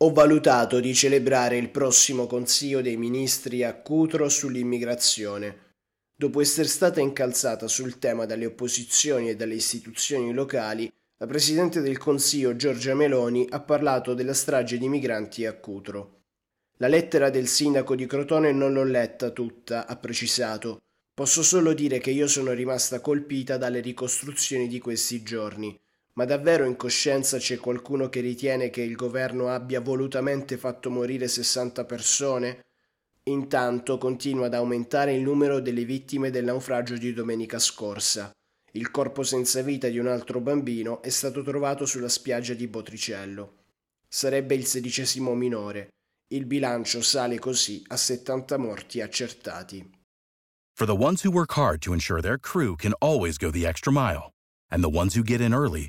Ho valutato di celebrare il prossimo Consiglio dei Ministri a Cutro sull'immigrazione. Dopo essere stata incalzata sul tema dalle opposizioni e dalle istituzioni locali, la Presidente del Consiglio Giorgia Meloni ha parlato della strage di migranti a Cutro. La lettera del sindaco di Crotone non l'ho letta tutta, ha precisato. Posso solo dire che io sono rimasta colpita dalle ricostruzioni di questi giorni. Ma davvero in coscienza c'è qualcuno che ritiene che il governo abbia volutamente fatto morire 60 persone? Intanto continua ad aumentare il numero delle vittime del naufragio di domenica scorsa. Il corpo senza vita di un altro bambino è stato trovato sulla spiaggia di Botricello. Sarebbe il 16° minore. Il bilancio sale così a 70 morti accertati. For the ones who work hard to ensure their crew can always go the extra mile, and the ones who get in early